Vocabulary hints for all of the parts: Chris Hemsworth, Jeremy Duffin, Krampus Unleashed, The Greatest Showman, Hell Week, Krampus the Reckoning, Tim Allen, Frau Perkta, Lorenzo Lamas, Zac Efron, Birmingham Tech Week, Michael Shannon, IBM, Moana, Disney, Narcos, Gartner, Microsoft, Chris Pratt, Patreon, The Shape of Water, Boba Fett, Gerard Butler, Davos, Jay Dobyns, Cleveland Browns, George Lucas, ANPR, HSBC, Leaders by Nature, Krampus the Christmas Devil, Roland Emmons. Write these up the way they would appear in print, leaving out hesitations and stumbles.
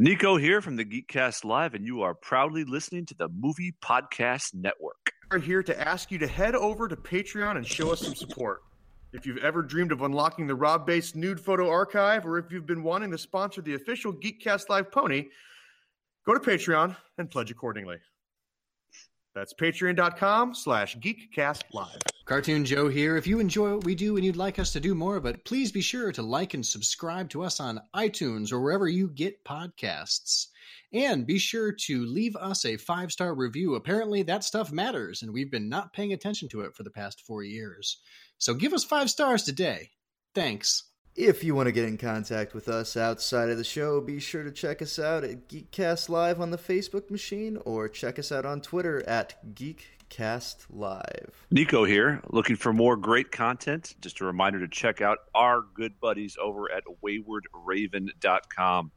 Nico here from the GeekCast Live, and you are proudly listening to the Movie Podcast Network. We're here to ask you to head over to Patreon and show us some support. If you've ever dreamed of unlocking the Rob Base nude photo archive, or if you've been wanting to sponsor the official GeekCast Live pony, go to Patreon and pledge accordingly. That's patreon.com/GeekCastLive. Cartoon Joe here. If you enjoy what we do and you'd like us to do more of it, please be sure to like and subscribe to us on iTunes or wherever you get podcasts. And be sure to leave us a 5-star review. Apparently that stuff matters, and we've been not paying attention to it for the past 4 years. So give us 5 stars today. Thanks. If you want to get in contact with us outside of the show, be sure to check us out at GeekCast Live on the Facebook machine, or check us out on Twitter at GeekCast Live. Nico here, looking for more great content. Just a reminder to check out our good buddies over at waywardraven.com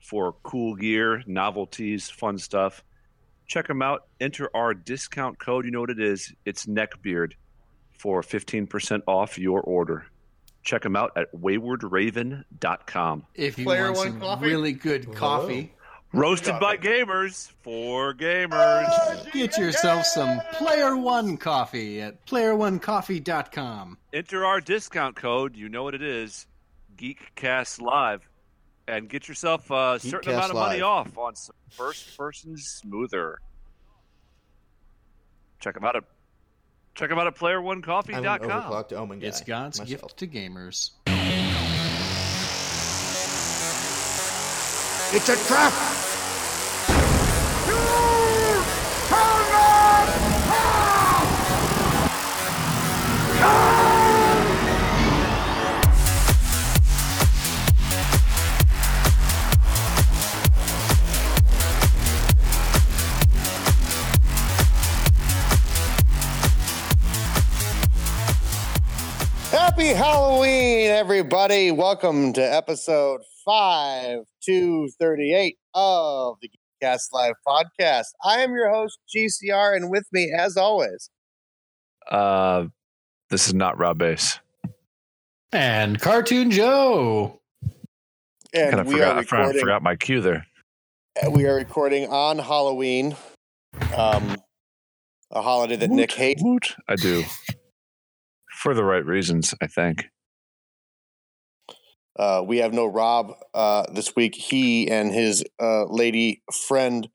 for cool gear, novelties, fun stuff. Check them out. Enter our discount code. You know what it is. It's Neckbeard for 15% off your order. Check them out at waywardraven.com. If you want some really good coffee. Roasted by gamers for gamers. Get yourself some Player One Coffee at playeronecoffee.com. Enter our discount code. You know what it is. GeekCast Live. And get yourself a certain amount of money off on some First Person Smoother. Check them out at playeronecoffee.com. Oh my God. It's God's gift to gamers. It's a trap! You cannot pass! Come! Happy Halloween, everybody. Welcome to episode 5238 of the GeekCast Live podcast. I am your host, GCR, and with me, as always. This is not Rob Base. And Cartoon Joe. And I forgot my cue there. We are recording on Halloween, a holiday that Nick hates. I do. For the right reasons, I think. We have no Rob this week. He and his lady friend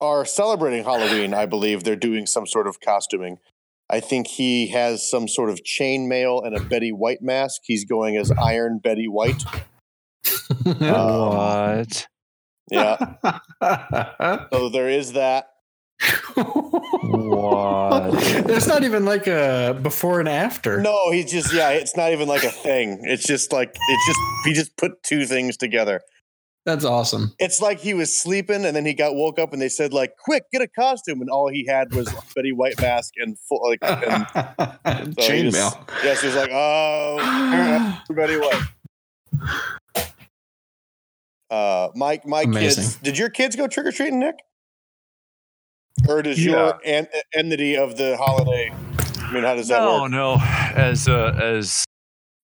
are celebrating Halloween, I believe. They're doing some sort of costuming. I think he has some sort of chainmail and a Betty White mask. He's going as Iron Betty White. What? Yeah. So there is that. What? There's not even like a before and after. No, he's just it's not even like a thing. It's just he just put two things together. That's awesome. It's like he was sleeping and then he got woke up and they said like, "Quick, get a costume," and all he had was Betty White mask and full like so chainmail. Yes, he was like, "Oh, Betty White." My Amazing. Kids. Did your kids go trick or treating, Nick? Or does your entity of the holiday? I mean, how does that work? No. As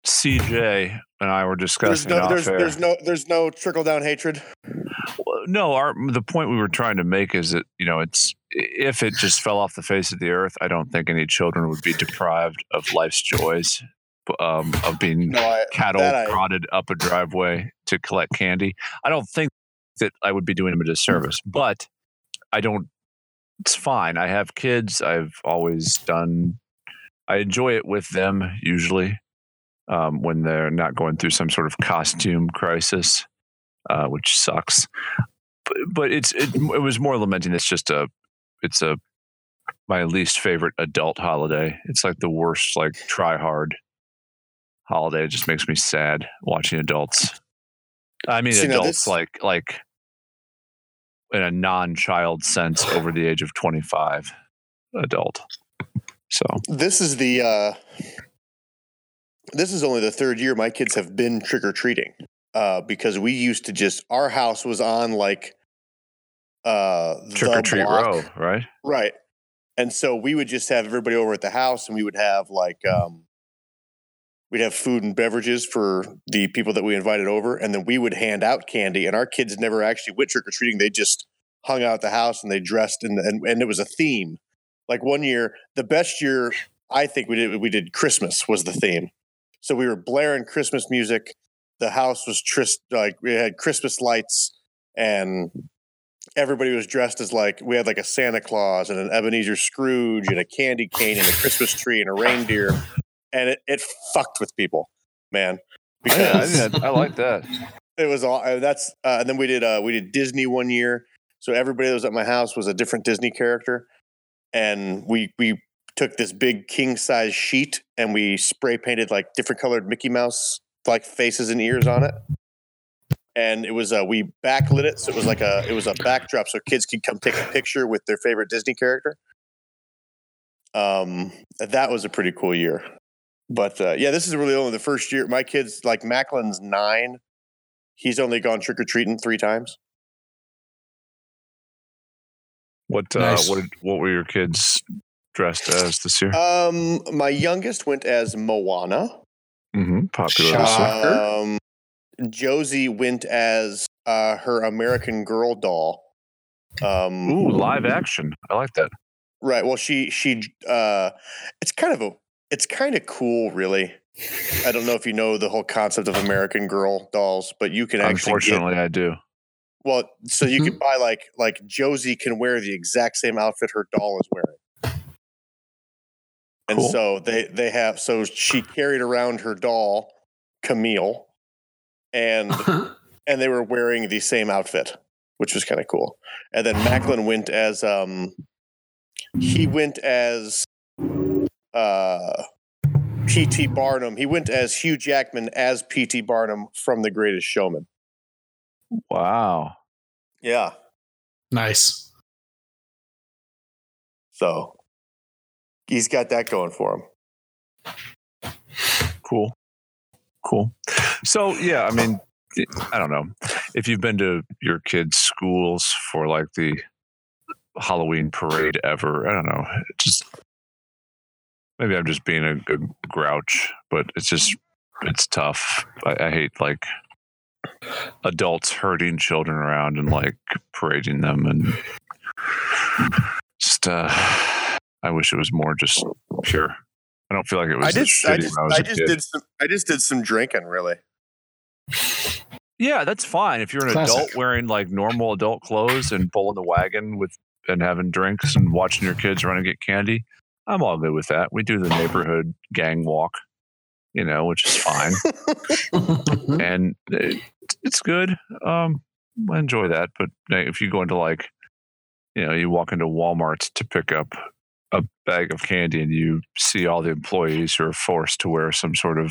CJ and I were discussing, there's no trickle down hatred. Well, no, the point we were trying to make is that it's if it just fell off the face of the earth, I don't think any children would be deprived of life's joys of being cattle prodded up a driveway to collect candy. I don't think that I would be doing them a disservice, but I don't. It's fine. I have kids. I enjoy it with them usually when they're not going through some sort of costume crisis, which sucks. But it was more lamenting. It's my least favorite adult holiday. It's like the worst, like try hard holiday. It just makes me sad watching adults. I mean, adults in a non-child sense over the age of 25 adult. So this is only the third year my kids have been trick-or-treating because we used to our house was on like trick-or-treat row, right? Right. And so we would just have everybody over at the house and we would have like We'd have food and beverages for the people that we invited over, and then we would hand out candy. And our kids never actually went trick-or-treating. They just hung out at the house, and they dressed, and it was a theme. Like one year, the best year I think we did Christmas was the theme. So we were blaring Christmas music. The house was we had Christmas lights, and everybody was dressed as we had a Santa Claus and an Ebenezer Scrooge and a candy cane and a Christmas tree and a reindeer. And it fucked with people, man. Because I like that. It was all that's. And then we did Disney one year, so everybody that was at my house was a different Disney character, and we took this big king size sheet and we spray painted different colored Mickey Mouse faces and ears on it, and it was we backlit it, so it was a backdrop so kids could come take a picture with their favorite Disney character. That was a pretty cool year. But this is really only the first year. My kids, Macklin's 9, he's only gone trick or treating 3 times. What were your kids dressed as this year? My youngest went as Moana. Mm-hmm. Popular. Josie went as her American Girl doll. Ooh, live action. I like that. Right. Well, she it's kind of cool, really. I don't know if you know the whole concept of American Girl dolls, but you can actually. Unfortunately, I do. Well, so you can buy Josie can wear the exact same outfit her doll is wearing, and cool. So they have. So she carried around her doll, Camille, and they were wearing the same outfit, which was kind of cool. And then Macklin went as P.T. Barnum. He went as Hugh Jackman as P.T. Barnum from The Greatest Showman. Wow. Yeah. Nice. So he's got that going for him. Cool. So, yeah, I mean, I don't know. If you've been to your kids' schools for the Halloween parade ever, I don't know. It just... Maybe I'm just being a grouch, but it's tough. I hate adults herding children around and parading them, and just I wish it was more just pure. I don't feel like it was. I just did some drinking, really. Yeah, that's fine if you're an adult wearing normal adult clothes and pulling the wagon and having drinks and watching your kids run and get candy. I'm all good with that. We do the neighborhood gang walk, which is fine. And it's good. I enjoy that. But if you go into you walk into Walmart to pick up a bag of candy and you see all the employees who are forced to wear some sort of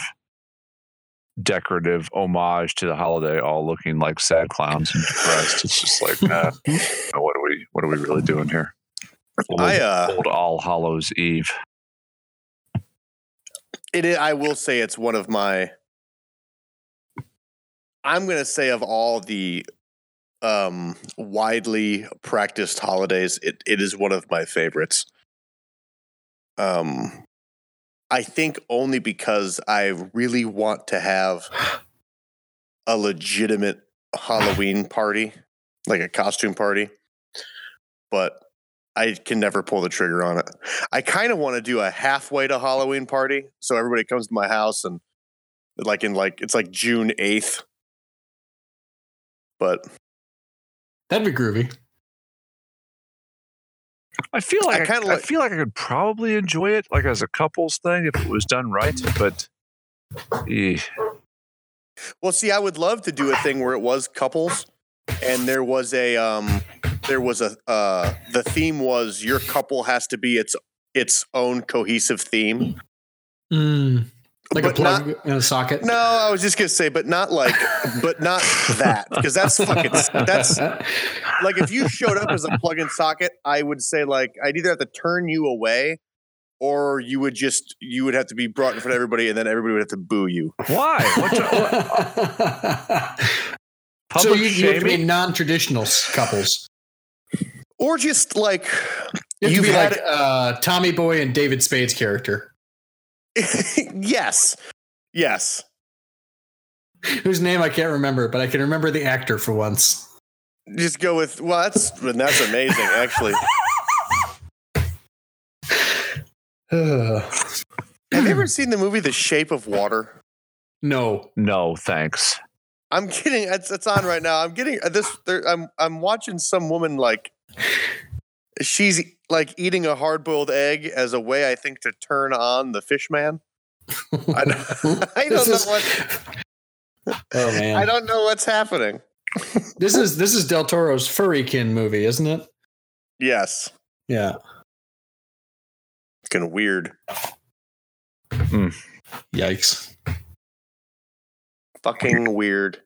decorative homage to the holiday, all looking like sad clowns and depressed. It's just what are we really doing here? Old All Hallows Eve. I will say it's one of my. I'm going to say of all the widely practiced holidays, it is one of my favorites. I think only because I really want to have a legitimate Halloween party, like a costume party, but. I can never pull the trigger on it. I kind of want to do a halfway to Halloween party. So everybody comes to my house and it's June 8th. But that'd be groovy. I feel like I could probably enjoy it as a couples thing if it was done right, but Well, see, I would love to do a thing where it was couples and there was a the theme was your couple has to be its own cohesive theme. A plug in a socket. No, I was just going to say, but not that, because that's fucking, if you showed up as a plug in socket, I would say I'd either have to turn you away or you would have to be brought in front of everybody and then everybody would have to boo you. Why? So you have to be non-traditional couples. Or just you be Tommy Boy and David Spade's character. Yes. Yes. Whose name I can't remember, but I can remember the actor for once. Just go with, well, that's amazing, actually. Have you ever seen the movie The Shape of Water? No. No, thanks. I'm kidding. It's on right now. I'm getting this. I'm watching some woman, like, she's like eating a hard-boiled egg as a way, I think, to turn on the fish man. I don't know what's happening. This is Del Toro's Furrykin movie, isn't it? Yes. Yeah. It's kind of weird. Yikes. Fucking weird.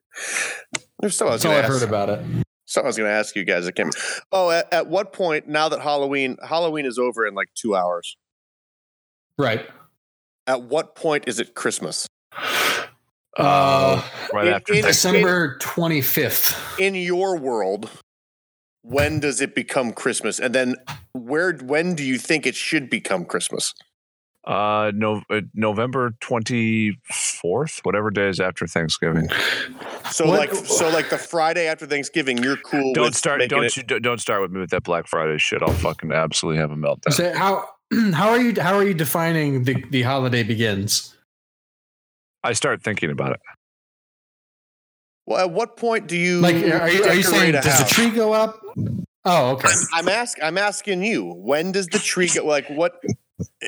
There's something else I've heard about it. Something I was going to ask you guys. I can't. Oh, at what point, now that Halloween is over in like 2 hours. Right. At what point is it Christmas? Right after December 25th. In your world, when does it become Christmas? And then when do you think it should become Christmas? November 24th, whatever day is after Thanksgiving. So like the Friday after Thanksgiving, you're cool. Don't start with me with that Black Friday shit. I'll fucking absolutely have a meltdown. So how are you defining the holiday begins? I start thinking about it. Well, at what point do you like? Are you saying does the tree go up? Oh, okay. I'm asking you. When does the tree go? Like, what?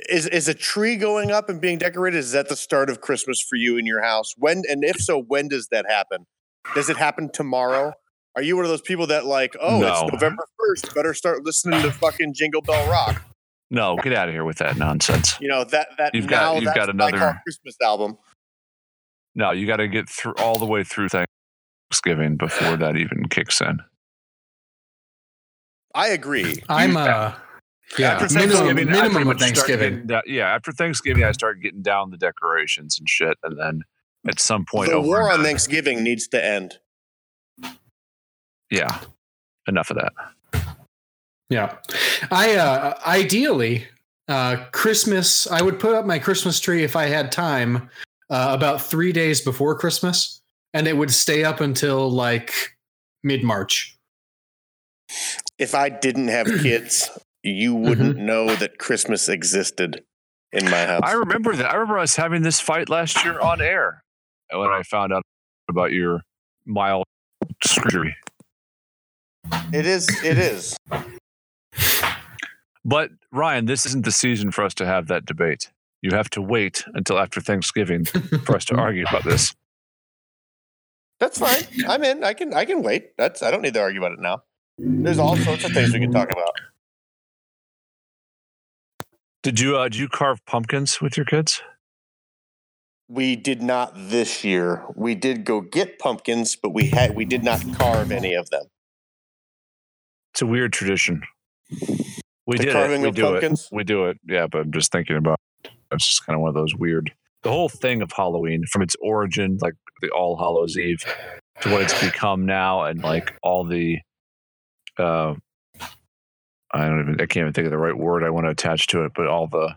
Is a tree going up and being decorated? Is that the start of Christmas for you in your house? When, and if so, when does that happen? Does it happen tomorrow? Are you one of those people that like, It's November 1st, better start listening to fucking Jingle Bell Rock? No, get out of here with that nonsense. You know that you've got another Christmas album. No, you got to get through all the way through Thanksgiving before that even kicks in. I agree. After Thanksgiving, I start getting down the decorations and shit, and then at some point, the war on Thanksgiving needs to end. Yeah, enough of that. Yeah, I ideally Christmas. I would put up my Christmas tree if I had time about 3 days before Christmas, and it would stay up until like mid-March. If I didn't have kids. You wouldn't know that Christmas existed in my house. I remember that. I remember us having this fight last year on air when I found out about your mild surgery. It is. But, Ryan, this isn't the season for us to have that debate. You have to wait until after Thanksgiving for us to argue about this. That's fine. I'm in. I can wait. I don't need to argue about it now. There's all sorts of things we can talk about. Did you carve pumpkins with your kids? We did not this year. We did go get pumpkins, but we did not carve any of them. It's a weird tradition. We do it. Yeah, but I'm just thinking about it. It's just kind of one of those weird. The whole thing of Halloween, from its origin, like the All Hallows Eve, to what it's become now, and like all the. I can't even think of the right word I want to attach to it, but all the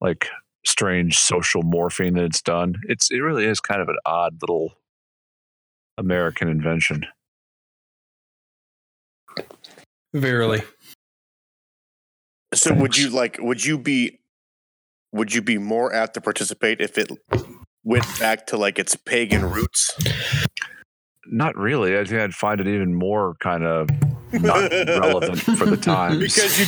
like strange social morphing that it's done. It really is kind of an odd little American invention. Verily. So would you be more apt to participate if it went back to like its pagan roots? Not really. I think I'd find it even more kind of not relevant for the times. Because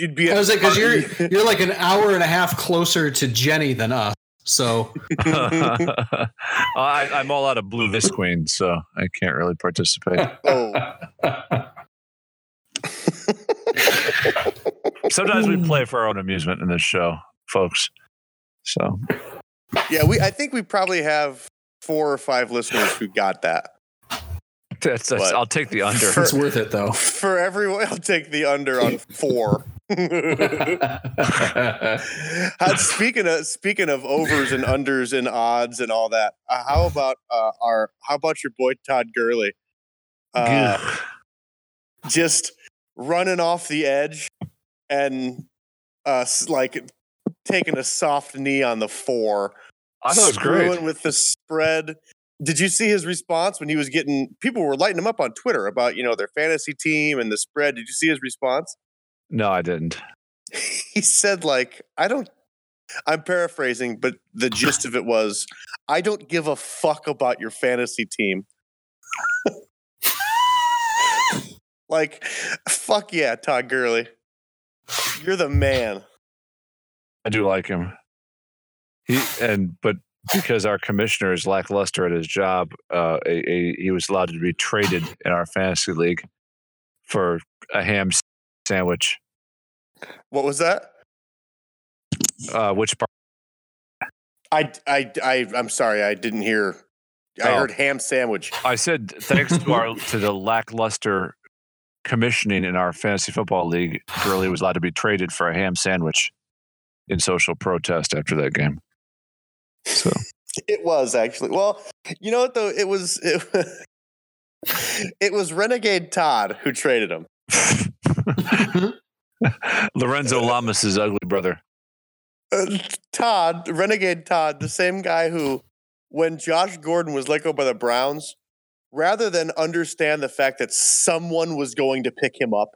you'd be. I was like, because you're like an hour and a half closer to Jenny than us. So I'm all out of blue this queen, so I can't really participate. Oh. Sometimes we play for our own amusement in this show, folks. So yeah, I think we probably have 4 or 5 listeners who got that. I'll take the under. It's worth it, though. For everyone, I'll take the under on 4. Speaking of overs and unders and odds and all that, how about your boy Todd Gurley, just running off the edge and like taking a soft knee on the 4 I thought it was great. With the spread. Did you see his response when he was getting – people were lighting him up on Twitter about, you know, their fantasy team and the spread. Did you see his response? No, I didn't. He said, like, I'm paraphrasing, but the gist of it was, I don't give a fuck about your fantasy team. Like, fuck yeah, Todd Gurley. You're the man. I do like him. But because our commissioner is lackluster at his job, he was allowed to be traded in our fantasy league for a ham sandwich. What was that? Which part? I'm sorry, I didn't hear. I heard ham sandwich. I said thanks to the lackluster commissioning in our fantasy football league, Gurley was allowed to be traded for a ham sandwich in social protest after that game. So it was actually, well, you know what though? It was Renegade Todd who traded him. Lorenzo Lamas' ugly brother. Todd, Renegade Todd, the same guy who, when Josh Gordon was let go by the Browns, rather than understand the fact that someone was going to pick him up,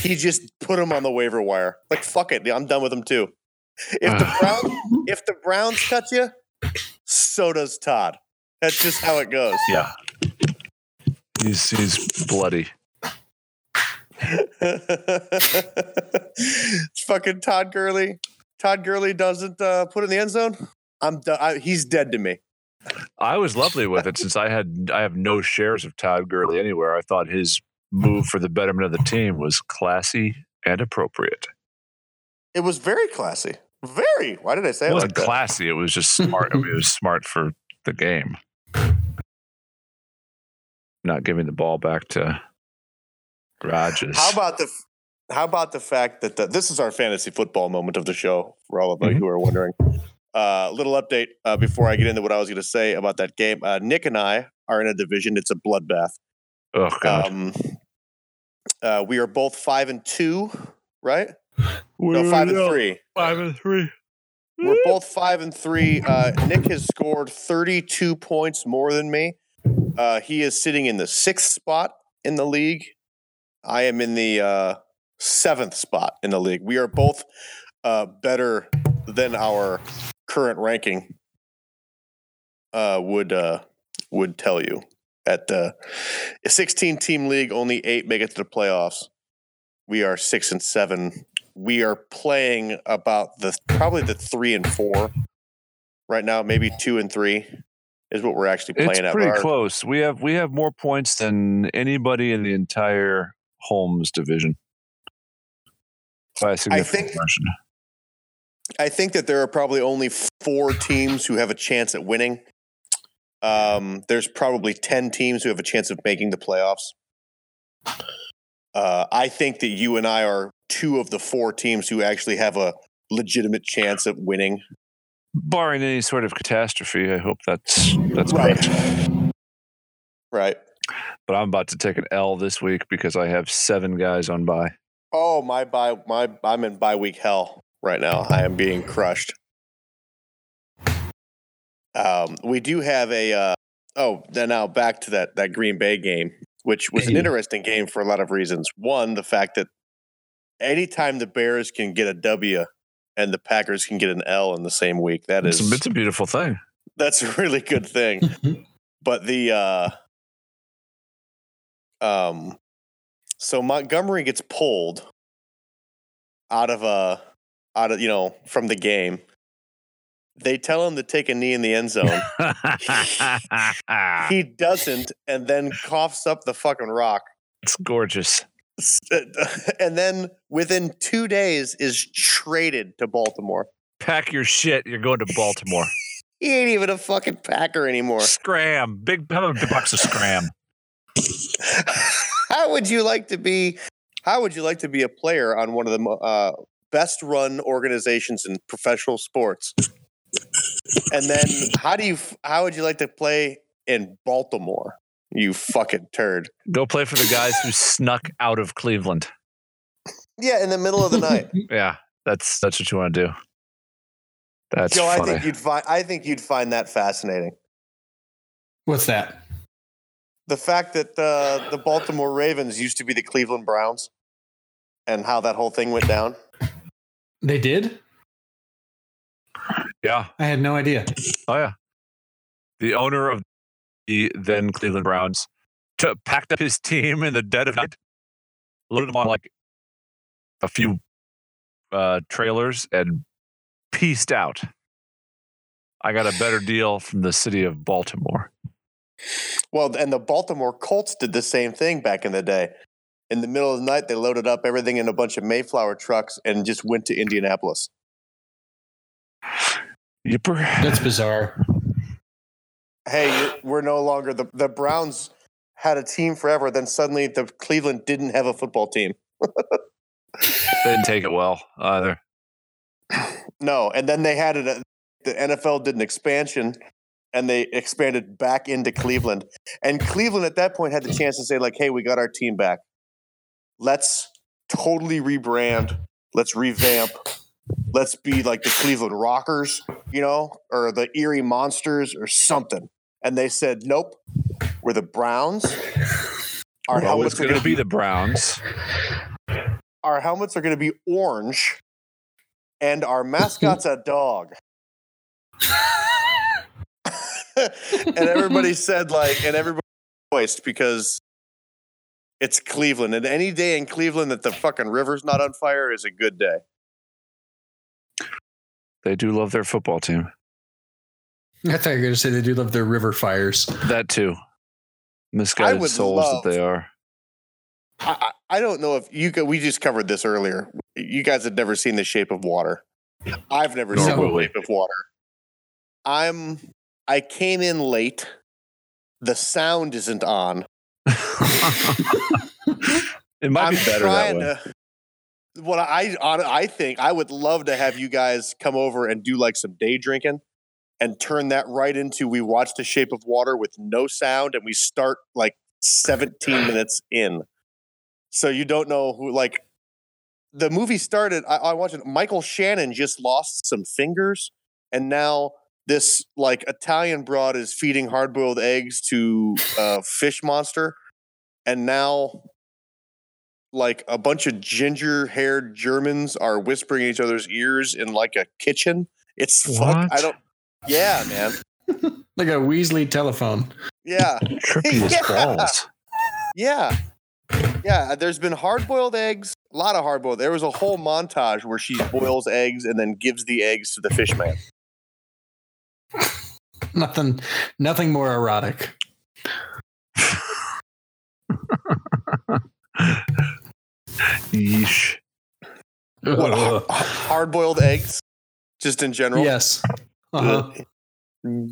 he just put him on the waiver wire. Like, fuck it, I'm done with him too. If the Browns cut you, so does Todd. That's just how it goes. Yeah, he's bloody. It's fucking Todd Gurley. Todd Gurley doesn't put in the end zone. I'm done. He's dead to me. I was lovely with it since I have no shares of Todd Gurley anywhere. I thought his move for the betterment of the team was classy and appropriate. It was very classy. Very. Why did I say it? It wasn't like classy. That? It was just smart. I mean, it was smart for the game. Not giving the ball back to Rodgers. How about the fact that this is our fantasy football moment of the show for all of you who are wondering. Little update before I get into what I was going to say about that game. Nick and I are in a division. It's a bloodbath. Oh God. We are both 5-2, right? No, 5-3. 5-3. We're both 5-3. Nick has scored 32 points more than me. He is sitting in the 6th spot in the league. I am in the 7th spot in the league. We are both better than our current ranking would tell you. At the 16-team league, only 8 make it to the playoffs. We are 6-7. We are playing about probably the 3 and 4 right now. Maybe 2 and 3 is what we're actually playing. It's pretty close. We have more points than anybody in the entire Holmes division by a significant margin. I think that there are probably only 4 teams who have a chance at winning. There's probably 10 teams who have a chance of making the playoffs. I think that you and I are 2 of the 4 teams who actually have a legitimate chance at winning. Barring any sort of catastrophe, I hope that's right. Correct. Right. But I'm about to take an L this week because I have 7 guys on bye. Oh, I'm in bye week hell. Right now, I am being crushed. We do have a now back to that Green Bay game, which was an interesting game for a lot of reasons. One, the fact that anytime the Bears can get a W and the Packers can get an L in the same week, it's a beautiful thing. That's a really good thing. But so Montgomery gets pulled from the game. They tell him to take a knee in the end zone. He doesn't, and then coughs up the fucking rock. It's gorgeous. And then within 2 days is traded to Baltimore. Pack your shit. You're going to Baltimore. He ain't even a fucking Packer anymore. Scram. Big box of scram. How would you like to be a player on one of the best run organizations in professional sports? And then how would you like to play in Baltimore? You fucking turd. Go play for the guys who snuck out of Cleveland. Yeah. In the middle of the night. Yeah. That's what you want to do. That's Joe, funny. I think you'd find that fascinating. What's that? The fact that the Baltimore Ravens used to be the Cleveland Browns, and how that whole thing went down. They did? Yeah. I had no idea. Oh, yeah. The owner of the then Cleveland Browns packed up his team in the dead of night, loaded them on like a few trailers, and peaced out. I got a better deal from the city of Baltimore. Well, and the Baltimore Colts did the same thing back in the day. In the middle of the night, they loaded up everything in a bunch of Mayflower trucks and just went to Indianapolis. Yipper. That's bizarre. Hey, we're no longer the Browns had a team forever. Then suddenly the Cleveland didn't have a football team. They didn't take it well either. No. And then they had the NFL did an expansion, and they expanded back into Cleveland. And Cleveland at that point had the chance to say, like, hey, we got our team back. Let's totally rebrand. Let's revamp. Let's be like the Cleveland Rockers, or the Erie Monsters or something. And they said, nope, we're the Browns. Our helmets are going to be the Browns. Our helmets are going to be orange. And our mascot's a dog. And everybody said, like, and everybody voiced because it's Cleveland. And any day in Cleveland that the fucking river's not on fire is a good day. They do love their football team. I thought you were going to say they do love their river fires. That too. Misguided souls that they are. I don't know if you could, we just covered this earlier. You guys had never seen The Shape of Water. I've never seen The Shape of Water. I came in late. The sound isn't on. It might be better that way. Well, I think I would love to have you guys come over and do like some day drinking and turn that right into we watch The Shape of Water with no sound, and we start like 17 minutes in. So you don't know who, like, the movie started. I watched it. Michael Shannon just lost some fingers, and now this like Italian broad is feeding hard-boiled eggs to a fish monster, and now like a bunch of ginger-haired Germans are whispering in each other's ears in like a kitchen. It's fuck. Yeah, man. Like a Weasley telephone. Yeah. Trippy as balls. Yeah. Yeah. There's been hard-boiled eggs. A lot of hard-boiled. There was a whole montage where she boils eggs and then gives the eggs to the fish man. Nothing more erotic. Yeesh. What, hard-boiled eggs? Just in general? Yes. Uh-huh.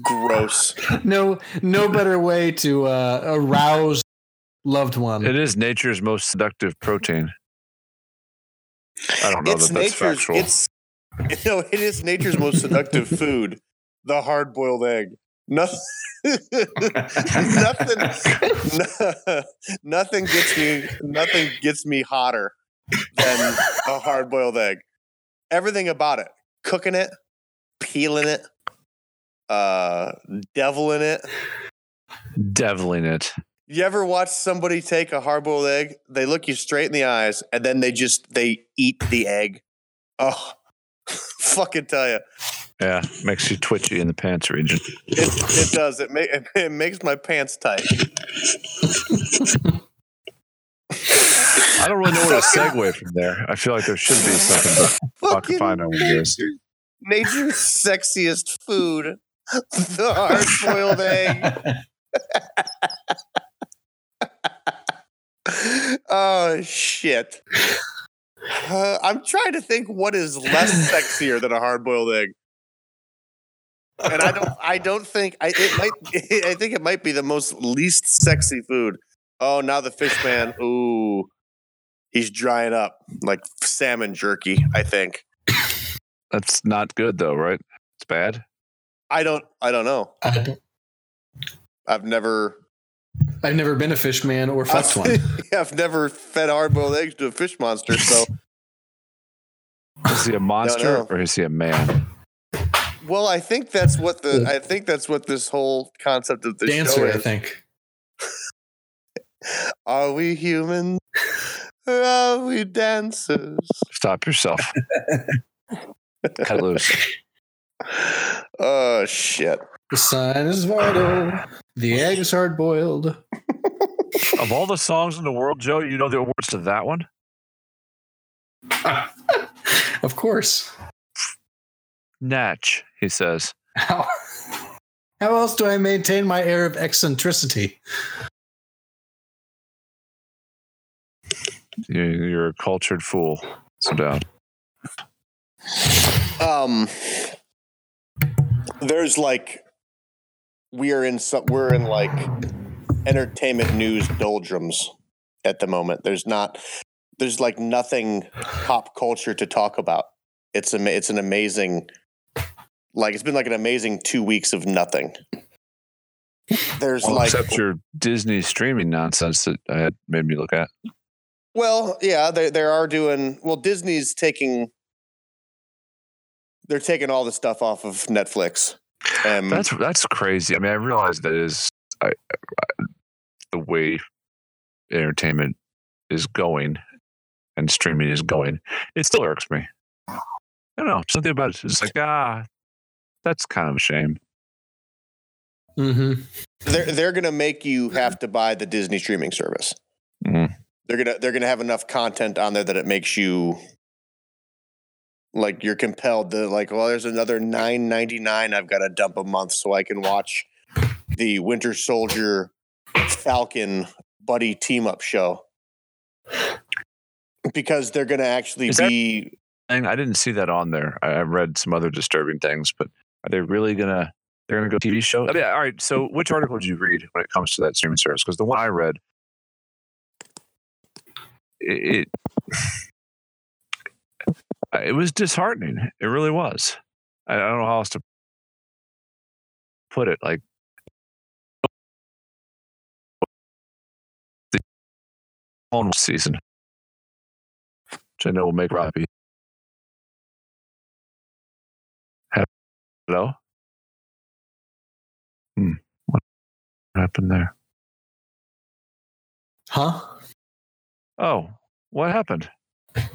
Gross. No better way to arouse loved one. It is nature's most seductive protein. I don't know that's factual. It is nature's most seductive food. The hard-boiled egg. Nothing gets me hotter than a hard-boiled egg. Everything about it. Cooking it, peeling it, deviling it. You ever watch somebody take a hard-boiled egg? They look you straight in the eyes, and then they eat the egg. Oh, fucking tell you. Yeah, makes you twitchy in the pants region. It does. It makes my pants tight. I don't really know where to segue from there. I feel like there should be something, but I can find out what it is. Nature's sexiest food, the hard-boiled egg. Oh, shit. I'm trying to think what is less sexier than a hard-boiled egg. And I think it might be the most least sexy food. Oh, now the fish man. Ooh, he's drying up like salmon jerky, I think. That's not good though, right? It's bad. I don't know. I've never been a fish man or fucked one. I've never fed hard-boiled eggs to a fish monster. So is he a monster or is he a man? Well, I think that's what the this whole concept of the show is. I think. Are we humans? Or are we dancers? Stop yourself. Cut loose. Oh shit! The sun is vital. The egg is hard boiled. Of all the songs in the world, Joe, you know the words to that one? Of course. Natch, he says. How else do I maintain my air of eccentricity? You're a cultured fool. So down. There's like we're in like entertainment news doldrums at the moment. There's like nothing pop culture to talk about. It's an amazing, like, it's been like an amazing 2 weeks of nothing. There's except your Disney streaming nonsense that I had made me look at. Well, yeah, Disney's taking all the stuff off of Netflix. That's crazy. I mean, I realize that is the way entertainment is going and streaming is going. It still irks me. I don't know, something about it. It's like that's kind of a shame. Mm-hmm. They're gonna make you have to buy the Disney streaming service. Mm-hmm. They're gonna have enough content on there that it makes you like you're compelled to like, well, there's another $9.99 I've got to dump a month so I can watch the Winter Soldier Falcon Buddy team up show because they're gonna actually be. I didn't see that on there. I read some other disturbing things, but are they really gonna? They're gonna go TV show? I mean, all right. So, which article did you read when it comes to that streaming service? Because the one I read. It was disheartening. It really was. I don't know how else to put it. Like the Clone Wars season, which I know will make Robbie. Hello. What happened there? Huh? Oh, what happened? I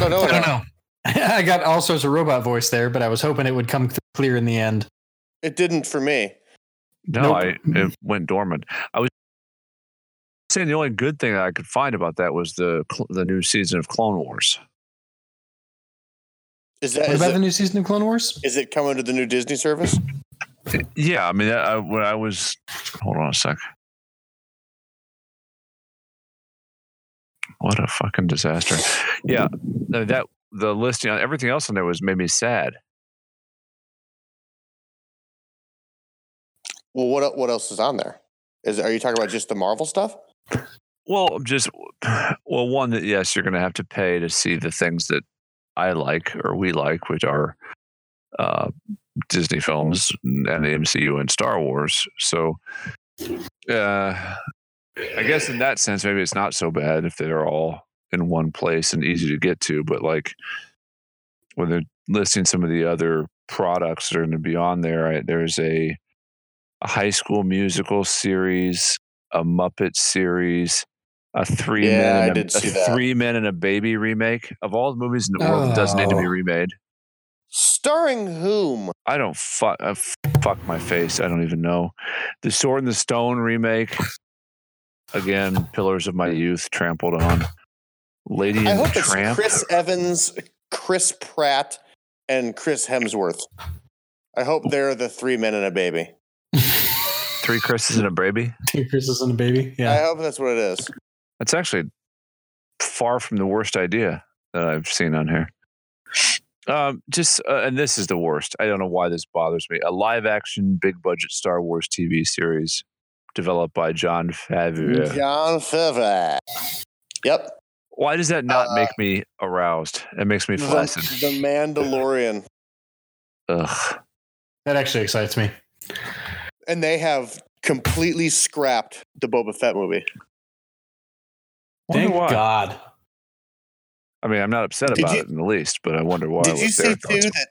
don't know. I got all sorts of robot voice there, but I was hoping it would come clear in the end. It didn't for me. No, nope. It went dormant. I was saying the only good thing I could find about that was the new season of Clone Wars. Is that the new season of Clone Wars? Is it coming to the new Disney service? Yeah, I mean, hold on a sec. What a fucking disaster! Yeah, that the listing on everything else on there made me sad. Well, what else is on there? Are you talking about just the Marvel stuff? Well, one that yes, you're going to have to pay to see the things that I like or we like, which are Disney films and the MCU and Star Wars. So. I guess in that sense, maybe it's not so bad if they're all in one place and easy to get to. But like when they're listing some of the other products that are going to be on there, there's a High School Musical series, a Muppet series, Three Men and a Baby remake of all the movies in the world that doesn't need to be remade. Starring whom? I don't fuck my face. I don't even know. The Sword in the Stone remake. Again, pillars of my youth trampled on. Lady and the Tramp. It's Chris Evans, Chris Pratt, and Chris Hemsworth. I hope they're the three men and a baby. Three Chris's and a baby? Two Chris's and a baby, yeah. I hope that's what it is. That's actually far from the worst idea that I've seen on here. And this is the worst. I don't know why this bothers me. A live-action, big-budget Star Wars TV series. Developed by John Favreau. Yep. Why does that not make me aroused? It makes me flaccid. The Mandalorian. Ugh. That actually excites me. And they have completely scrapped the Boba Fett movie. Thank God. I mean, I'm not upset about it in the least, but I wonder why. Did you see too that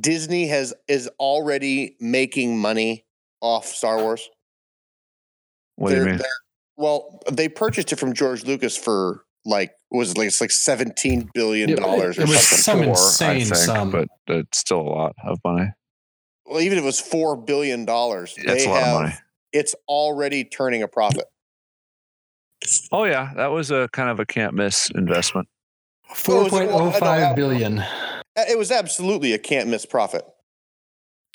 Disney is already making money off Star Wars. What do you mean? Well, they purchased it from George Lucas for like $17 billion dollars or something. It was some insane sum, but it's still a lot of money. Well, even if it was $4 billion, that's a lot of money. It's already turning a profit. Oh yeah, that was a kind of a can't miss investment. $4.05 billion. It was absolutely a can't miss profit.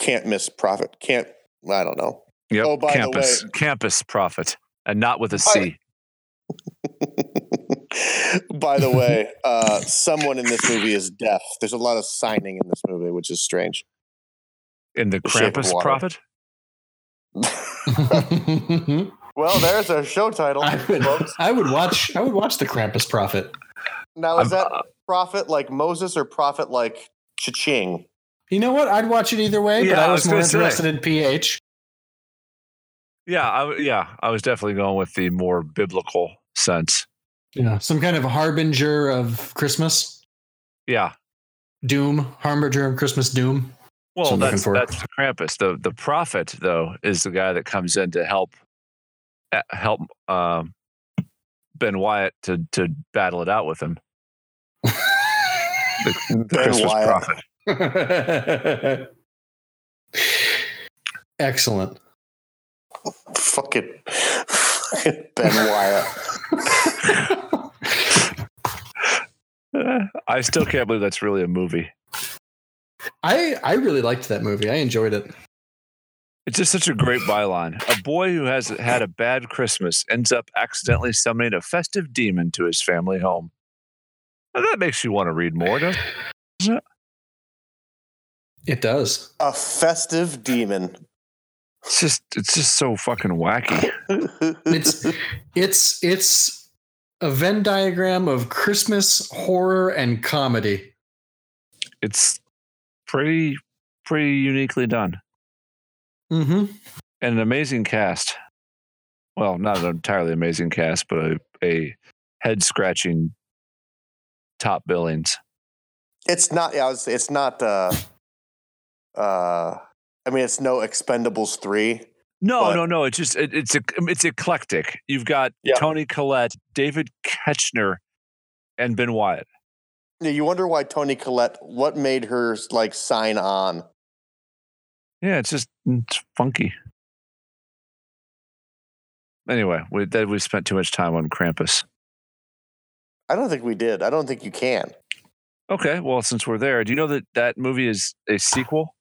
I don't know. Yep. Oh, by the way, Krampus profit, and not with a C. By the way, someone in this movie is deaf. There's a lot of signing in this movie, which is strange. In the Krampus profit? Well, there's a show title. I would watch the Krampus profit. Now, is that prophet like Moses or prophet like cha-ching? You know what? I'd watch it either way, but I was more interested in PH. Yeah, I was definitely going with the more biblical sense. Yeah, some kind of harbinger of Christmas. Yeah. Doom, harbinger of Christmas doom. Well, that's the Krampus. The prophet, though, is the guy that comes in to help Ben Wyatt to battle it out with him. The Christmas prophet. Excellent. Fucking Ben Wyatt. I still can't believe that's really a movie. I really liked that movie. I enjoyed it. It's just such a great byline. A boy who has had a bad Christmas ends up accidentally summoning a festive demon to his family home. Now that makes you want to read more, doesn't it? It does. A festive demon. It's just so fucking wacky. It's a Venn diagram of Christmas, horror, and comedy. It's pretty uniquely done. Mm-hmm. And an amazing cast. Well, not an entirely amazing cast, but a head-scratching top billings. It's not. Yeah, it's not. I mean, it's no Expendables 3. No. It's just it's eclectic. You've got Toni Collette, David Koechner, and Ben Wyatt. Yeah, you wonder why Toni Collette. What made her sign on? Yeah, it's funky. Anyway, we spent too much time on Krampus. I don't think we did. I don't think you can. Okay, well, since we're there, do you know that movie is a sequel?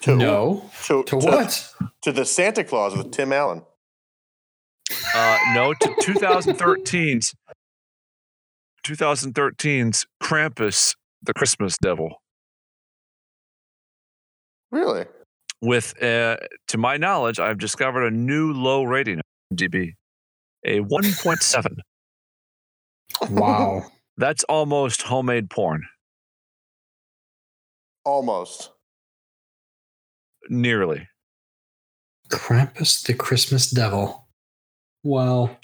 To what? To The Santa Claus with Tim Allen. No, to 2013's Krampus the Christmas Devil. Really? With, to my knowledge, I've discovered a new low rating on IMDb, a 1.7. Wow. That's almost homemade porn. Almost. Nearly. Krampus the Christmas Devil. Wow.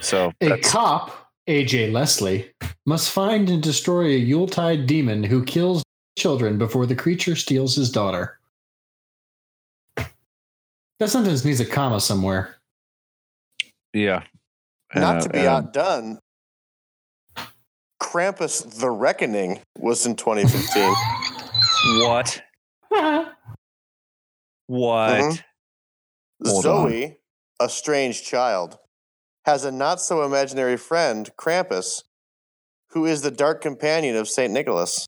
So a cop, A.J. Leslie, must find and destroy a Yuletide demon who kills children before the creature steals his daughter. That sometimes needs a comma somewhere. Yeah. Not to be outdone, Krampus the Reckoning was in 2015. What? What? Mm-hmm. Zoe, a strange child, has a not-so-imaginary friend, Krampus, who is the dark companion of St. Nicholas.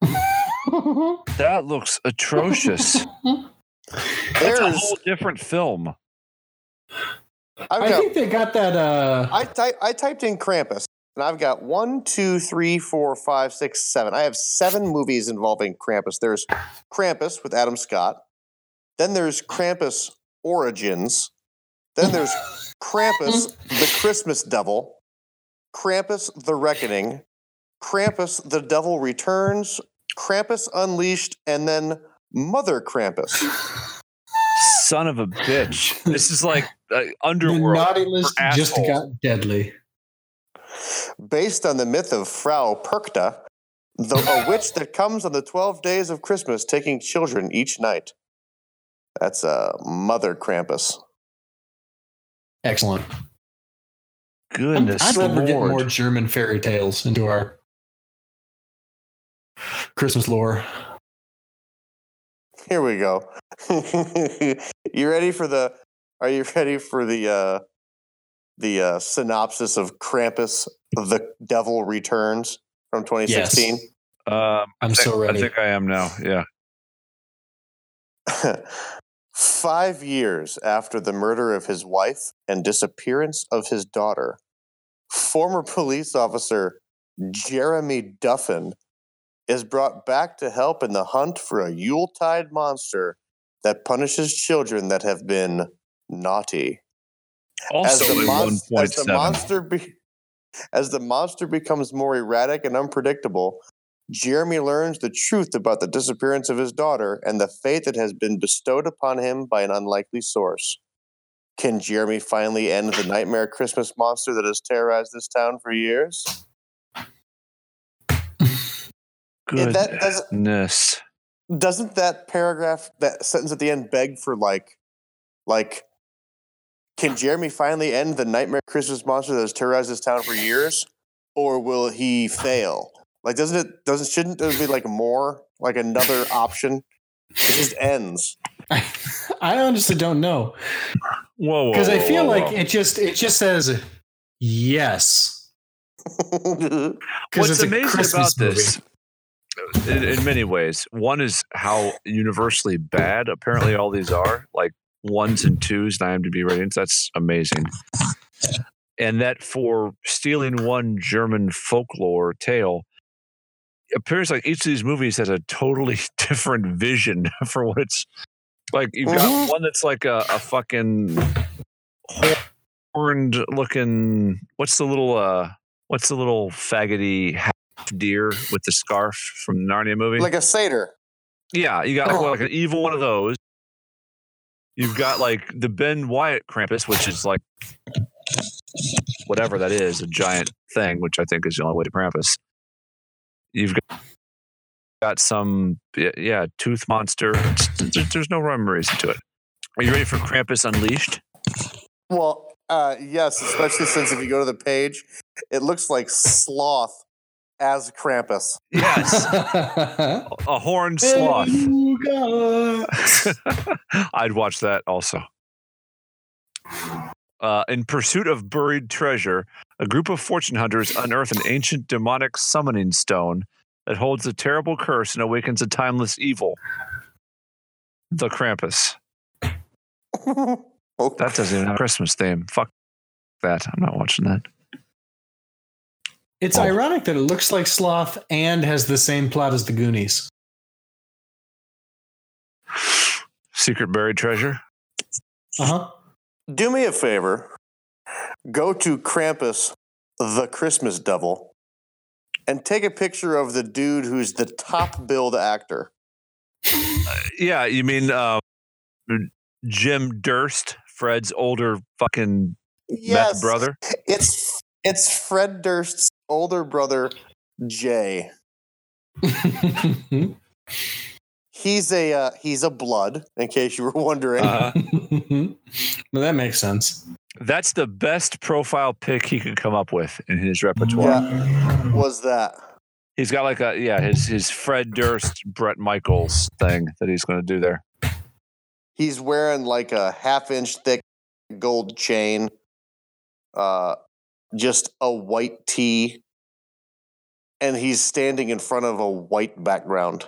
That looks atrocious. That's a whole different film. I think they got that... I typed in Krampus, and I've got 1, 2, 3, 4, 5, 6, 7. I have 7 movies involving Krampus. There's Krampus with Adam Scott. Then there's Krampus Origins. Then there's Krampus the Christmas Devil. Krampus the Reckoning. Krampus the Devil Returns. Krampus Unleashed. And then Mother Krampus. Son of a bitch. This is like Underworld. The naughty list just got deadly. based on the myth of Frau Perkta, a witch that comes on the 12 days of Christmas, taking children each night. That's Mother Krampus. Excellent. Goodness, I'd love to get more German fairy tales into our Christmas lore. Here we go. Are you ready for the synopsis of Krampus the Devil Returns from 2016? Yes. I'm so ready. I think I am now. Yeah. 5 years after the murder of his wife and disappearance of his daughter, former police officer Jeremy Duffin is brought back to help in the hunt for a Yuletide monster that punishes children that have been naughty. Also as the monster becomes more erratic and unpredictable, Jeremy learns the truth about the disappearance of his daughter and the fate that has been bestowed upon him by an unlikely source. Can Jeremy finally end the nightmare Christmas monster that has terrorized this town for years? Goodness. Doesn't that paragraph, that sentence at the end, beg for like, can Jeremy finally end the nightmare Christmas monster that has terrorized this town for years, or will he fail? Like, shouldn't there be like another option? It just ends. I honestly don't know. Whoa! Because I feel it just says yes. What's amazing about this? In many ways. One is how universally bad apparently all these are, like 1s and 2s and IMDb ratings. That's amazing. And that for stealing one German folklore tale, it appears like each of these movies has a totally different vision for what it's like. You've got one that's like a fucking horned looking, what's the little faggoty deer with the scarf from the Narnia movie, like a satyr. Yeah, you got like an evil one of those. You've got like the Ben Wyatt Krampus, which is like whatever that is, a giant thing, which I think is the only way to Krampus. You've got some tooth monster. There's no rhyme or reason to it. Are you ready for Krampus Unleashed? Well, yes, especially since if you go to the page, it looks like sloth as Krampus. Yes. A horned sloth. I'd watch that also. In pursuit of buried treasure, a group of fortune hunters unearth an ancient demonic summoning stone that holds a terrible curse and awakens a timeless evil. The Krampus. Oh. That doesn't even have a Christmas theme. Fuck that. I'm not watching that. It's ironic that it looks like sloth and has the same plot as the Goonies. Secret buried treasure? Uh-huh. Do me a favor. Go to Krampus, the Christmas Devil, and take a picture of the dude who's the top-billed actor. Yeah, you mean Jim Durst, Fred's older fucking meth brother? It's Fred Durst's older brother, Jay. He's a blood, in case you were wondering. Well, that makes sense. That's the best profile pic he could come up with in his repertoire. Yeah. Was that? He's got like his Fred Durst, Bret Michaels thing that he's going to do there. He's wearing like a 1/2-inch thick gold chain. Just a white tee, and he's standing in front of a white background.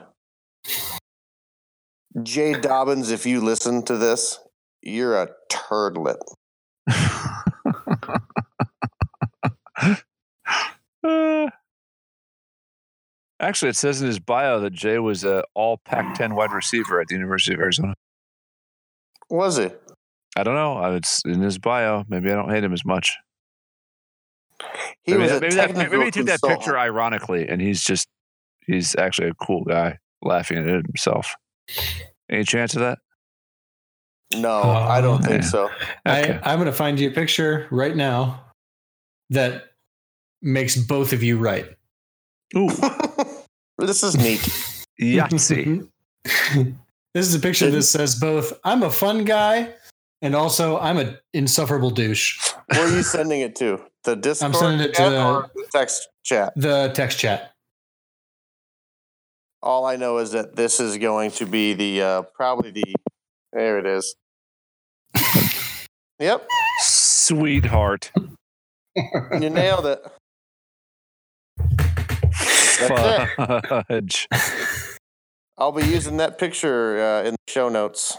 Jay Dobyns, if you listen to this, you're a turdlet. Actually, it says in his bio that Jay was an all Pac-10 wide receiver at the University of Arizona. Was he? I don't know. It's in his bio. Maybe I don't hate him as much. Maybe he took that picture ironically, and he's actually a cool guy laughing at it himself. Any chance of that? No, I don't think so. Okay. I'm going to find you a picture right now that makes both of you right. Ooh. This is neat. Yahtzee. This is a picture that says both I'm a fun guy and also I'm an insufferable douche. Where are you sending it to? The Discord? I'm sending it to the text chat. The text chat. All I know is that this is going to be the there it is. Yep. Sweetheart. You nailed it. Fudge. I'll be using that picture in the show notes.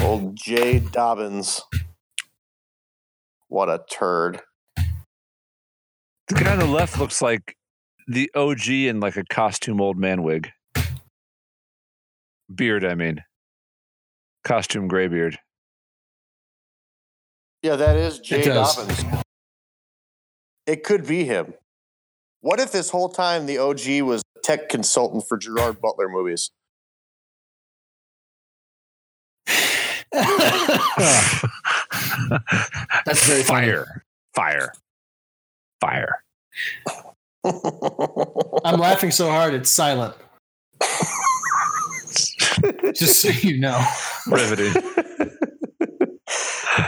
Old Jay Dobyns. What a turd. The guy on the left looks like the OG in like a costume old man wig. Beard, I mean. Costume gray beard. Yeah, that is Jay Dobyns. It could be him. What if this whole time the OG was a tech consultant for Gerard Butler movies? That's very fire. Fire. I'm laughing so hard it's silent. Just so you know. Riveting.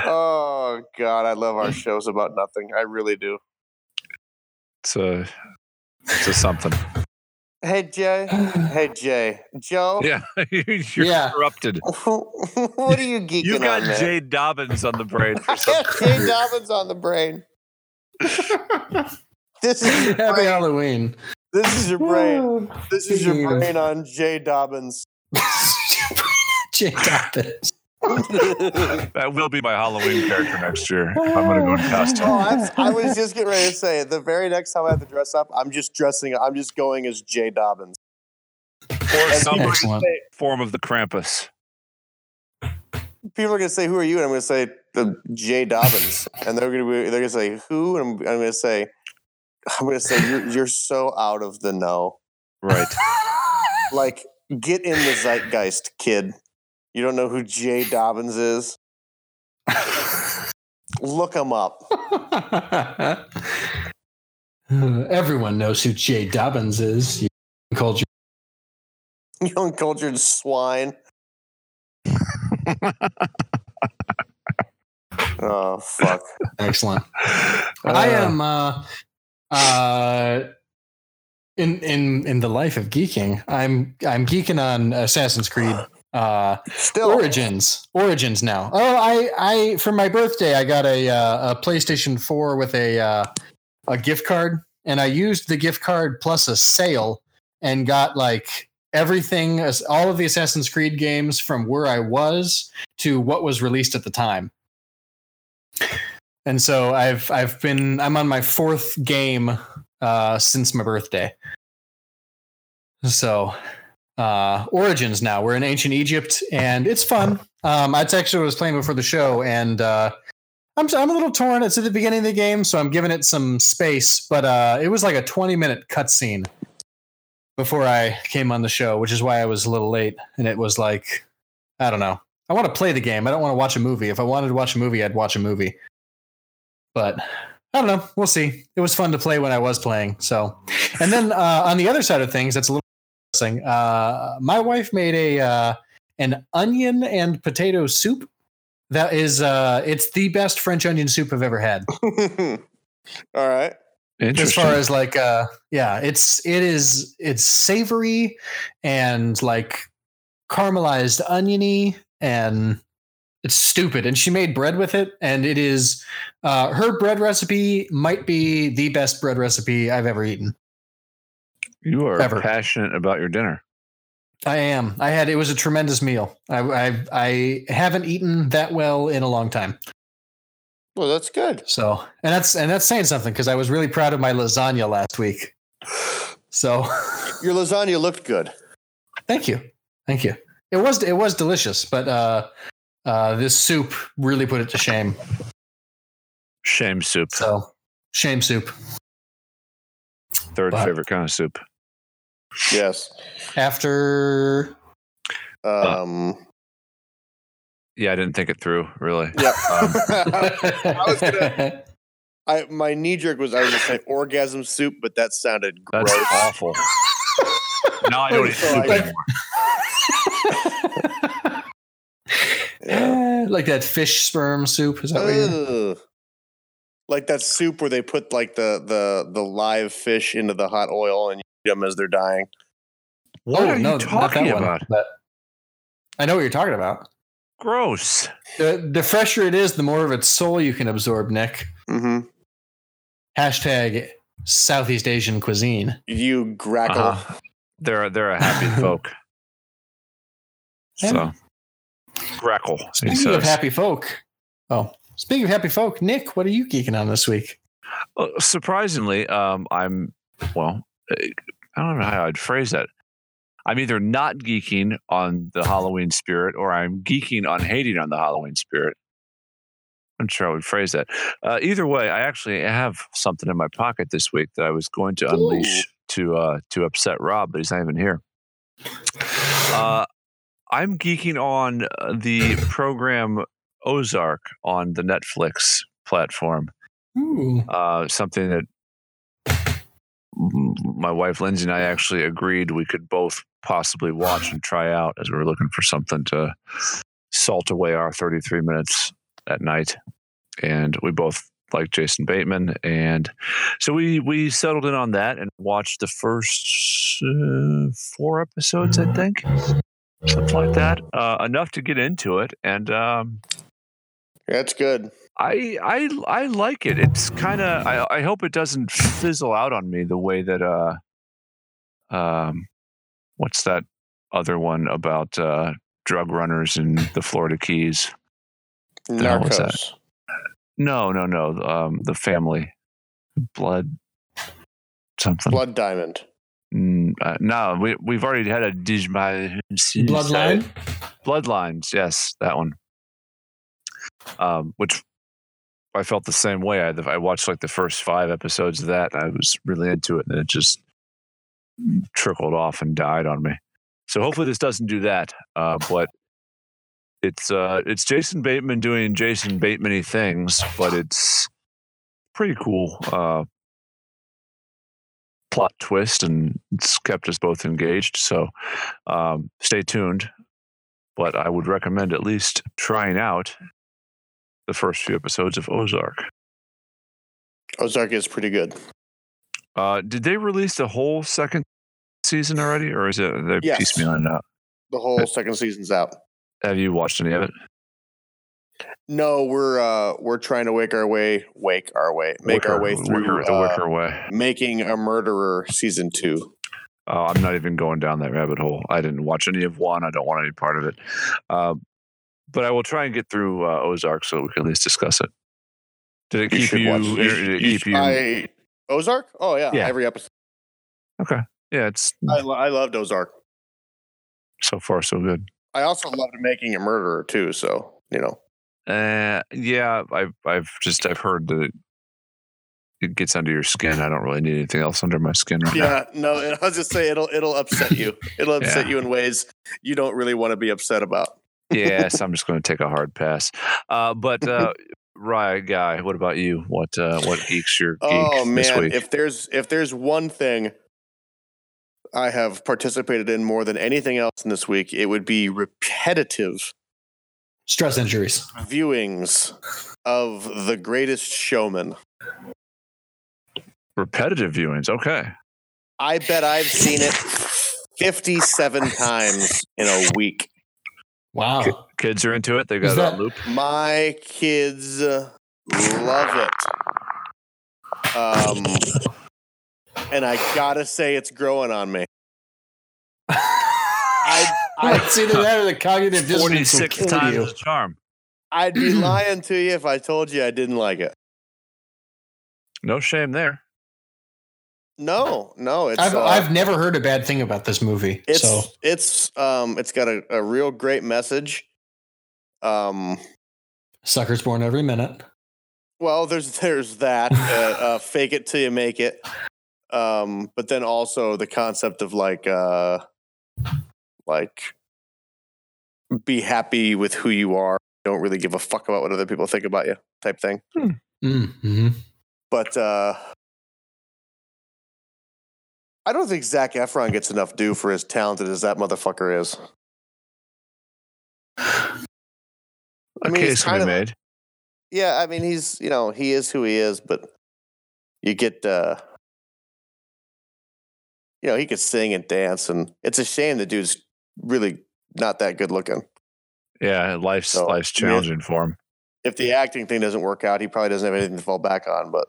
Oh, God, I love our shows about nothing. I really do. It's a something. Hey, Jay. Joe? Yeah, you're corrupted. What are you geeking on? You got on Jay Dobyns on the brain. I got Jay Dobyns on the brain. This is your brain. Halloween. This is your brain. This is your brain on Jay Dobyns. Jay Dobyns. That will be my Halloween character next year. If I'm going to go in costume. Oh, I was just getting ready to say the very next time I have to dress up, I'm just going as Jay Dobyns. Or some form of the Krampus. People are going to say, "Who are you?" And I'm going to say, "Jay Dobyns." And they're going to say, "Who?" And I'm going to say, "You're so out of the know." Right. Like, get in the zeitgeist, kid. You don't know who Jay Dobyns is? Look him up. Everyone knows who Jay Dobyns is. You uncultured, swine. Oh, fuck. Excellent. I am in the life of geeking. I'm geeking on Assassin's Creed. Still Origins now. Oh, I for my birthday I got a PlayStation 4 with a gift card, and I used the gift card plus a sale and got like everything, all of the Assassin's Creed games from where I was to what was released at the time. And so I'm on my fourth game since my birthday. So. Origins now. We're in ancient Egypt, and it's fun. I actually was playing before the show, and I'm a little torn. It's at the beginning of the game, so I'm giving it some space. But it was like a 20-minute cutscene before I came on the show, which is why I was a little late. And it was like, I don't know. I want to play the game. I don't want to watch a movie. If I wanted to watch a movie, I'd watch a movie. But I don't know. We'll see. It was fun to play when I was playing. So, and then on the other side of things, that's a little. My wife made an onion and potato soup that is it's the best French onion soup I've ever had. All right. As far as like it's savory and like caramelized oniony, and it's stupid. And she made bread with it, and it is her bread recipe might be the best bread recipe I've ever eaten. You are passionate about your dinner. I am. It was a tremendous meal. I haven't eaten that well in a long time. Well, that's good. So, and that's saying something, because I was really proud of my lasagna last week. So, your lasagna looked good. Thank you. It was delicious, but this soup really put it to shame. Shame soup. So, shame soup. Third favorite kind of soup. Yes. After I didn't think it through, really. Yeah. I was gonna My knee jerk was I was going to say orgasm soup, but that sounded gross. That's awful. No, I don't eat soup anymore. Yeah. Like that fish sperm soup. Is that what you like that soup where they put like the live fish into the hot oil and you eat them as they're dying? What are you talking about? I know what you're talking about. Gross. The fresher it is, the more of its soul you can absorb, Nick. Mm-hmm. Hashtag Southeast Asian cuisine. You grackle. Uh-huh. They're a happy folk. So grackle. Speaking of happy folk. Oh, speaking of happy folk, Nick, what are you geeking on this week? Surprisingly, I don't know how I'd phrase that. I'm either not geeking on the Halloween spirit or I'm geeking on hating on the Halloween spirit. I'm sure I would phrase that. Either way, I actually have something in my pocket this week that I was going to unleash to upset Rob, but he's not even here. I'm geeking on the program Ozark on the Netflix platform. Ooh. Something that my wife Lindsay and I actually agreed we could both possibly watch and try out as we were looking for something to salt away our 33 minutes at night. And we both like Jason Bateman. And so we settled in on that and watched the first 4 episodes, I think, something like that, enough to get into it. And that's good. I like it. It's kind of, I hope it doesn't fizzle out on me the way that, what's that other one about drug runners in the Florida Keys? Narcos. No. The family. Blood something. Blood Diamond. No, we've already had a Bloodline? Bloodlines, yes, that one. Which I felt the same way. I watched like the first 5 episodes of that. And I was really into it and it just trickled off and died on me. So hopefully this doesn't do that. But it's Jason Bateman doing Jason Bateman-y things, but it's pretty cool plot twist and it's kept us both engaged. So stay tuned, but I would recommend at least trying out the first few episodes of Ozark. Ozark is pretty good. Did they release the whole second season already, or is it they piecemealing it out? The whole second season's out. Have you watched any of it? No, we're trying to make our way through Making a Murderer season 2. Oh, I'm not even going down that rabbit hole. I didn't watch any of one. I don't want any part of it. But I will try and get through Ozark so we can at least discuss it. Did it keep you? Ozark? Oh, yeah. Every episode. Okay. Yeah, I loved Ozark. So far, so good. I also loved Making a Murderer, too, so, you know. Yeah, I've heard that it gets under your skin. I don't really need anything else under my skin right now. Yeah, no, I'll just say it'll upset you. It'll upset you in ways you don't really want to be upset about. Yes, I'm just going to take a hard pass. But Riot Guy, what about you? What geeks your geek this week? If there's one thing I have participated in more than anything else in this week, it would be repetitive stress injuries viewings of The Greatest Showman. Repetitive viewings, okay. I bet I've seen it 57 times in a week. Wow. Kids are into it. They got that loop. My kids love it. And I gotta say it's growing on me. It's either that or the cognitive dissonance. 46 times the charm. I'd be lying to you if I told you I didn't like it. No shame there. No. It's, I've never heard a bad thing about this movie. It's got a real great message. Sucker's born every minute. Well, there's that fake it till you make it. But then also the concept of like be happy with who you are. Don't really give a fuck about what other people think about you type thing. Mm-hmm. But I don't think Zac Efron gets enough due for as talented as that motherfucker is. I mean, he's kind of made. Yeah, I mean, he's, you know, he is who he is, but you get, you know, he could sing and dance, and it's a shame the dude's really not that good looking. Yeah, life's challenging for him. If the acting thing doesn't work out, he probably doesn't have anything to fall back on, but.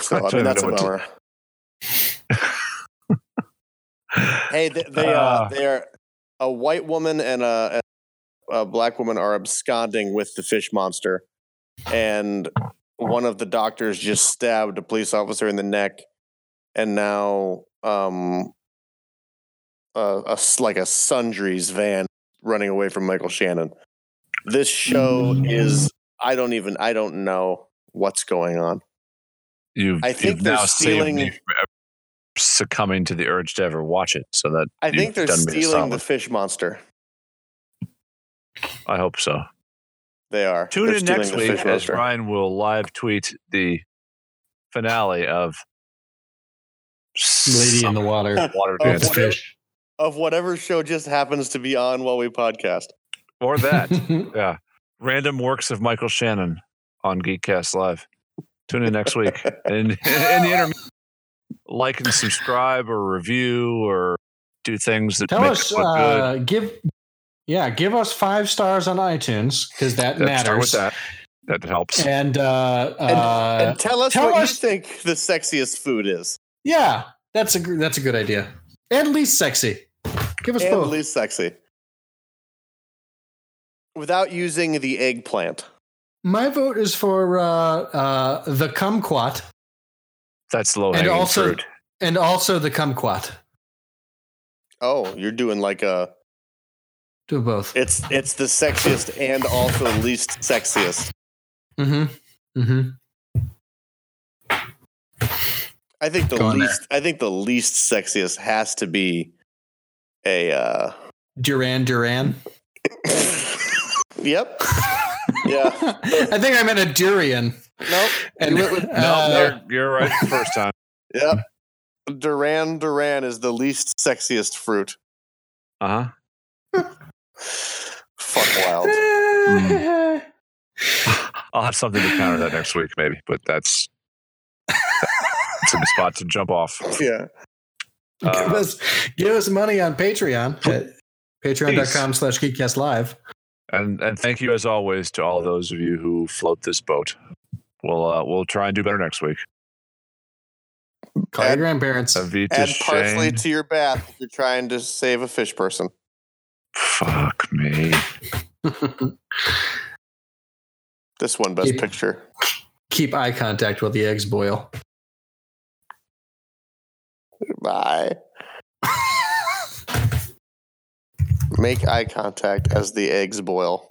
So, I mean, that's a bummer. Hey, they are a white woman and a black woman are absconding with the fish monster, and one of the doctors just stabbed a police officer in the neck, and now a Sundries van running away from Michael Shannon. This show is I don't know what's going on. I think they're stealing, succumbing to the urge to ever watch it, so that I think they're stealing the fish monster. I hope so. They are. Tune in next week as Ryan will live tweet the finale of Lady in the Water, Water Dance Fish, of whatever show just happens to be on while we podcast, or that. Yeah, random works of Michael Shannon on GeekCast Live. Tune in next week. And in the interim, like and subscribe or review or do things that make us look good. Give us 5 stars on iTunes, because that matters. Start with that. That helps. And tell us what you think the sexiest food is. Yeah, that's a good idea. And least sexy. Give us both. And least sexy. Without using the eggplant. My vote is for the kumquat. That's low-hanging fruit. And also the kumquat. Oh, you're doing like a... Do both. It's the sexiest and also least sexiest. Mm-hmm. Mm-hmm. I think the least sexiest has to be a... Duran Duran? Yep. Yeah, I think I meant a durian. Nope. And you're right the first time. Yep. Duran Duran is the least sexiest fruit. Uh huh. Fuck wild. I'll have something to counter that next week, maybe. But that's a spot to jump off. Yeah. Give us money on Patreon at patreon.com/GeekCastLive. And thank you, as always, to all those of you who float this boat. We'll try and do better next week. Call your grandparents. Add parsley to your bath if you're trying to save a fish person. Fuck me. This one best picture. Keep eye contact while the eggs boil. Bye. Make eye contact as the eggs boil.